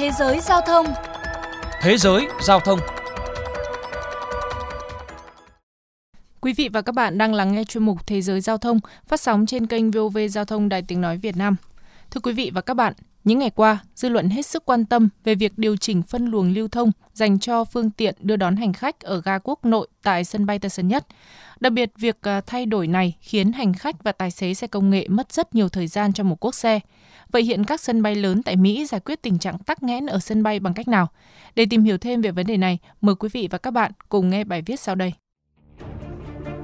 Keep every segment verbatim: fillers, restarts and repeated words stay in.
Thế giới giao thông. Thế giới giao thông. Quý vị và các bạn đang lắng nghe chuyên mục Thế giới giao thông phát sóng trên kênh vê o vê Giao thông Đài Tiếng nói Việt Nam. Thưa quý vị và các bạn, những ngày qua, dư luận hết sức quan tâm về việc điều chỉnh phân luồng lưu thông dành cho phương tiện đưa đón hành khách ở ga quốc nội tại sân bay Tân Sơn Nhất. Đặc biệt, việc thay đổi này khiến hành khách và tài xế xe công nghệ mất rất nhiều thời gian cho một cuốc xe. Vậy hiện các sân bay lớn tại Mỹ giải quyết tình trạng tắc nghẽn ở sân bay bằng cách nào? Để tìm hiểu thêm về vấn đề này, mời quý vị và các bạn cùng nghe bài viết sau đây.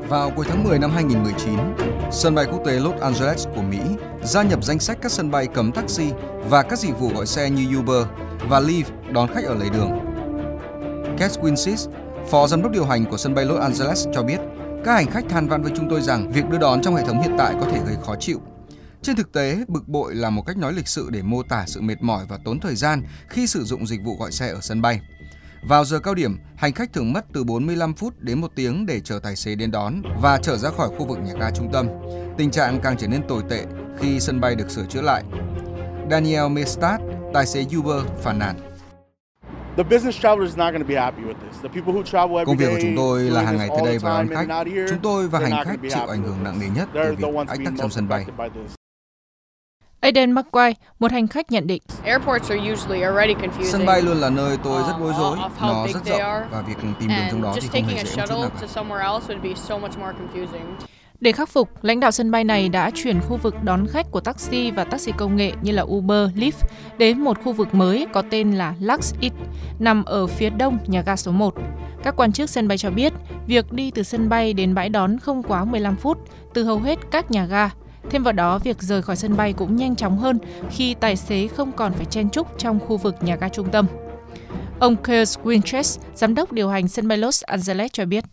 Vào cuối tháng mười năm hai nghìn không trăm mười chín, sân bay quốc tế Los Angeles của Mỹ gia nhập danh sách các sân bay cấm taxi và các dịch vụ gọi xe như Uber và Lyft đón khách ở lề đường. Keith Wynn Sis, phó giám đốc điều hành của sân bay Los Angeles cho biết, các hành khách than vãn với chúng tôi rằng việc đưa đón trong hệ thống hiện tại có thể gây khó chịu. Trên thực tế, bực bội là một cách nói lịch sự để mô tả sự mệt mỏi và tốn thời gian khi sử dụng dịch vụ gọi xe ở sân bay. Vào giờ cao điểm, hành khách thường mất từ bốn mươi lăm phút đến một tiếng để chờ tài xế đến đón và trở ra khỏi khu vực nhà ga trung tâm. Tình trạng càng trở nên tồi tệ khi sân bay được sửa chữa lại. Daniel Mestat, tài xế Uber, phàn nàn. Công việc của chúng tôi là hàng ngày tới đây và đón khách. Chúng tôi và hành khách chịu ảnh hưởng nặng nề nhất từ việc ách tắc trong sân bay. Eden Macquay, một hành khách nhận định. Sân bay luôn là nơi tôi rất bối rối, nó rất rộng và việc tìm đường trong đó thì không hề dễ một chút nào. Để khắc phục, lãnh đạo sân bay này đã chuyển khu vực đón khách của taxi và taxi công nghệ như là Uber, Lyft đến một khu vực mới có tên là Luxit, nằm ở phía đông nhà ga số một. Các quan chức sân bay cho biết, việc đi từ sân bay đến bãi đón không quá mười lăm phút từ hầu hết các nhà ga. Thêm vào đó, việc rời khỏi sân bay cũng nhanh chóng hơn khi tài xế không còn phải chen chúc trong khu vực nhà ga trung tâm. Ông Kair Squires, giám đốc điều hành sân bay Los Angeles cho biết.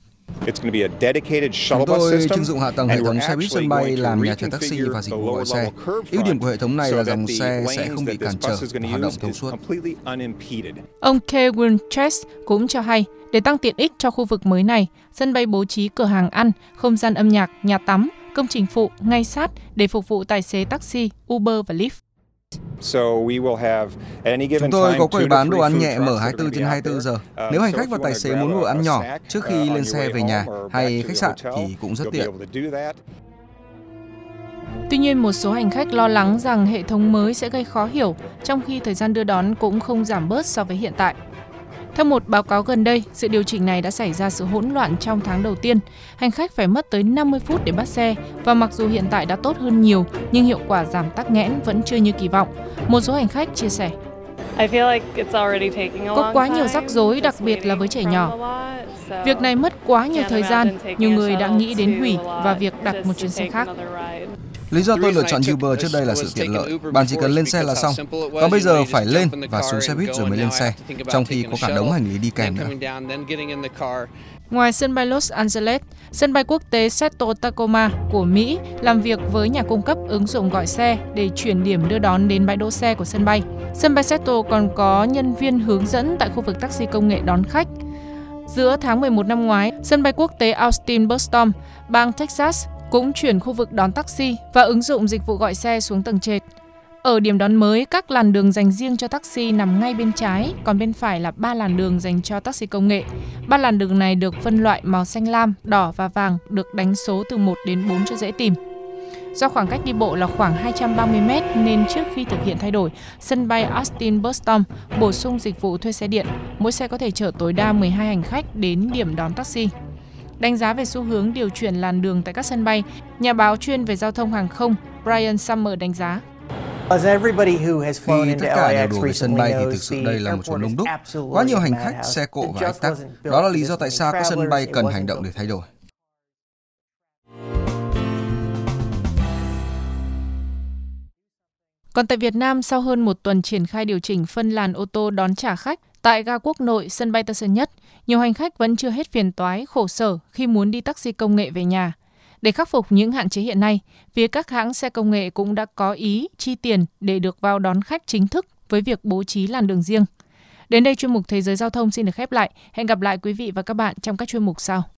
Chúng tôi trưng dụng hạ tầng hệ thống xe buýt sân bay làm nhà chờ taxi và dịch vụ gọi xe. Ưu điểm của hệ thống này là dòng xe sẽ không bị cản trở và hoạt động thông suốt. Ông Keith Wynn Sis cũng cho hay, để tăng tiện ích cho khu vực mới này, sân bay bố trí cửa hàng ăn, không gian âm nhạc, nhà tắm, công trình phụ ngay sát để phục vụ tài xế taxi, Uber và Lyft. Chúng tôi có quầy bán đồ ăn nhẹ mở hai mươi tư trên hai mươi tư giờ. Nếu hành khách và tài xế muốn mua ăn nhỏ trước khi lên xe về nhà hay khách sạn thì cũng rất tiện. Tuy nhiên, một số hành khách lo lắng rằng hệ thống mới sẽ gây khó hiểu, trong khi thời gian đưa đón cũng không giảm bớt so với hiện tại. Theo một báo cáo gần đây, sự điều chỉnh này đã xảy ra sự hỗn loạn trong tháng đầu tiên. Hành khách phải mất tới năm mươi phút để bắt xe và mặc dù hiện tại đã tốt hơn nhiều, nhưng hiệu quả giảm tắc nghẽn vẫn chưa như kỳ vọng. Một số hành khách chia sẻ. Có quá nhiều rắc rối, đặc biệt là với trẻ nhỏ. Việc này mất quá nhiều thời gian, nhiều người đã nghĩ đến hủy và việc đặt một chuyến xe khác. Lý do tôi lựa chọn Uber trước đây là sự tiện lợi, bạn chỉ cần lên xe là xong, còn bây giờ phải lên và xuống xe buýt rồi mới lên xe, trong khi có cả đống hành lý đi kèm nữa. Ngoài sân bay Los Angeles, sân bay quốc tế Seattle Tacoma của Mỹ làm việc với nhà cung cấp ứng dụng gọi xe để chuyển điểm đưa đón đến bãi đỗ xe của sân bay. Sân bay Seattle còn có nhân viên hướng dẫn tại khu vực taxi công nghệ đón khách. Giữa tháng mười một năm ngoái, sân bay quốc tế Austin-Bergstrom, bang Texas, cũng chuyển khu vực đón taxi và ứng dụng dịch vụ gọi xe xuống tầng trệt. Ở điểm đón mới, các làn đường dành riêng cho taxi nằm ngay bên trái, còn bên phải là ba làn đường dành cho taxi công nghệ. Ba làn đường này được phân loại màu xanh lam, đỏ và vàng, được đánh số từ một đến bốn cho dễ tìm. Do khoảng cách đi bộ là khoảng hai trăm ba mươi mét nên trước khi thực hiện thay đổi, sân bay Austin-Bergstrom bổ sung dịch vụ thuê xe điện. Mỗi xe có thể chở tối đa mười hai hành khách đến điểm đón taxi. Đánh giá về xu hướng điều chuyển làn đường tại các sân bay, nhà báo chuyên về giao thông hàng không Brian Summer đánh giá. Khi tất cả đều đổ về sân bay thì thực sự đây là một chỗ đông đúc, quá nhiều hành khách, xe cộ và ách tắc. Đó là lý do tại sao các sân bay cần hành động để thay đổi. Còn tại Việt Nam, sau hơn một tuần triển khai điều chỉnh phân làn ô tô đón trả khách, tại ga quốc nội sân bay Tân Sơn Nhất, nhiều hành khách vẫn chưa hết phiền toái, khổ sở khi muốn đi taxi công nghệ về nhà. Để khắc phục những hạn chế hiện nay, phía các hãng xe công nghệ cũng đã có ý chi tiền để được vào đón khách chính thức với việc bố trí làn đường riêng. Đến đây chuyên mục Thế giới Giao thông xin được khép lại. Hẹn gặp lại quý vị và các bạn trong các chuyên mục sau.